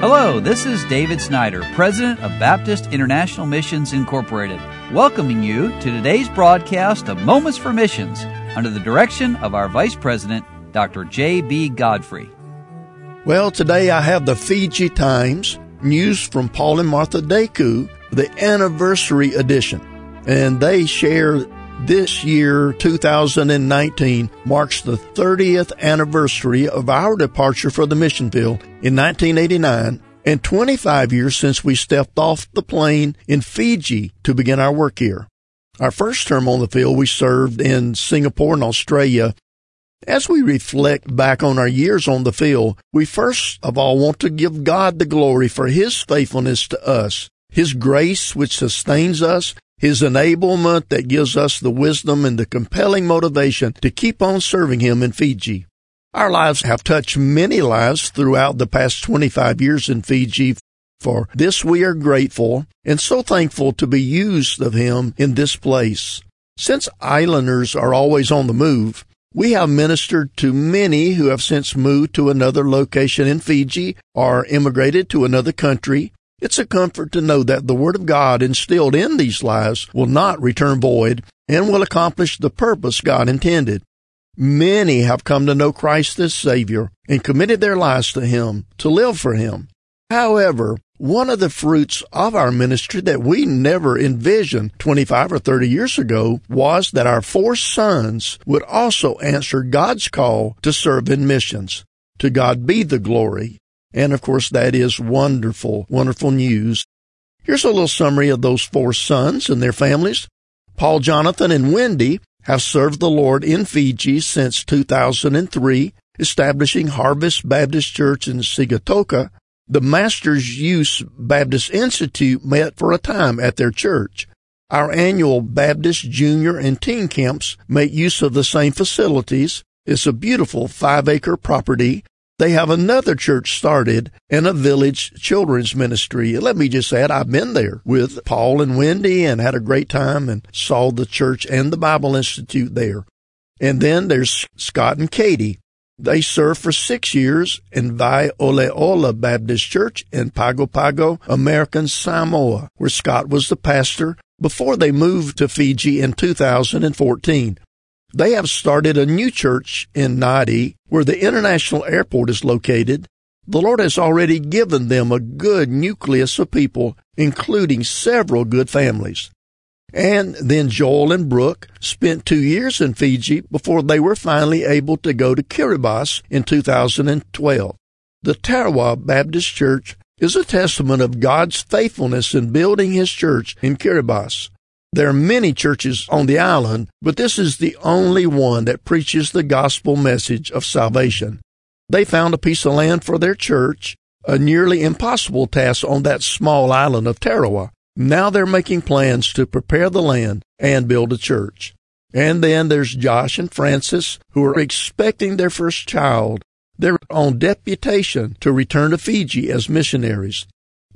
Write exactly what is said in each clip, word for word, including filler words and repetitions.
Hello, this is David Snyder, President of Baptist International Missions Incorporated, welcoming you to today's broadcast of Moments for Missions under the direction of our Vice President, Doctor J B. Godfrey. Well, today I have the Fiji Times, news from Paul and Martha Deku, the anniversary edition, and they share this year, two thousand nineteen, marks the thirtieth anniversary of our departure for the mission field in nineteen eighty-nine and twenty-five years since we stepped off the plane in Fiji to begin our work here. Our first term on the field, we served in Singapore and Australia. As we reflect back on our years on the field, we first of all want to give God the glory for His faithfulness to us, His grace which sustains us, His enablement that gives us the wisdom and the compelling motivation to keep on serving Him in Fiji. Our lives have touched many lives throughout the past twenty-five years in Fiji. For this we are grateful and so thankful to be used of Him in this place. Since islanders are always on the move, we have ministered to many who have since moved to another location in Fiji or immigrated to another country. It's a comfort to know that the Word of God instilled in these lives will not return void and will accomplish the purpose God intended. Many have come to know Christ as Savior and committed their lives to Him, to live for Him. However, one of the fruits of our ministry that we never envisioned twenty-five or thirty years ago was that our four sons would also answer God's call to serve in missions. To God be the glory. And, of course, that is wonderful, wonderful news. Here's a little summary of those four sons and their families. Paul, Jonathan, and Wendy have served the Lord in Fiji since two thousand three, establishing Harvest Baptist Church in Sigatoka. The Master's Use Baptist Institute met for a time at their church. Our annual Baptist junior and teen camps make use of the same facilities. It's a beautiful five-acre property. They have another church started and a village children's ministry. And let me just add, I've been there with Paul and Wendy and had a great time and saw the church and the Bible Institute there. And then there's Scott and Katie. They served for six years in Vaioleola Baptist Church in Pago Pago, American Samoa, where Scott was the pastor before they moved to Fiji in two thousand fourteen. They have started a new church in Nadi, where the international airport is located. The Lord has already given them a good nucleus of people, including several good families. And then Joel and Brooke spent two years in Fiji before they were finally able to go to Kiribati in two thousand twelve. The Tarawa Baptist Church is a testament of God's faithfulness in building His church in Kiribati. There are many churches on the island, but this is the only one that preaches the gospel message of salvation. They found a piece of land for their church, a nearly impossible task on that small island of Tarawa. Now they're making plans to prepare the land and build a church. And then there's Josh and Francis, who are expecting their first child. They're on deputation to return to Fiji as missionaries.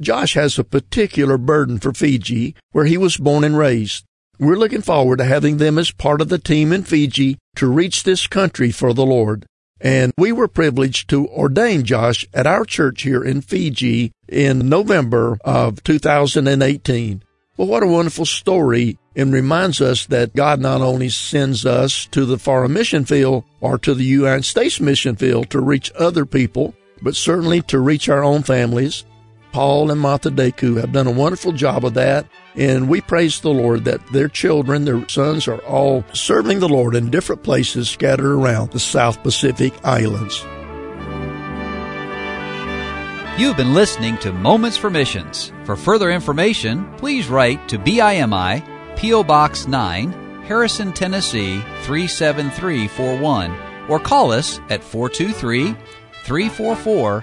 Josh has a particular burden for Fiji, where he was born and raised. We're looking forward to having them as part of the team in Fiji to reach this country for the Lord. And we were privileged to ordain Josh at our church here in Fiji in November of two thousand eighteen. Well, what a wonderful story, and reminds us that God not only sends us to the foreign mission field or to the United States mission field to reach other people, but certainly to reach our own families. Paul and Martha Deku have done a wonderful job of that, and we praise the Lord that their children, their sons, are all serving the Lord in different places scattered around the South Pacific Islands. You've been listening to Moments for Missions. For further information, please write to B I M I, P O. Box nine, Harrison, Tennessee three seven three four one, or call us at four two three, three four four,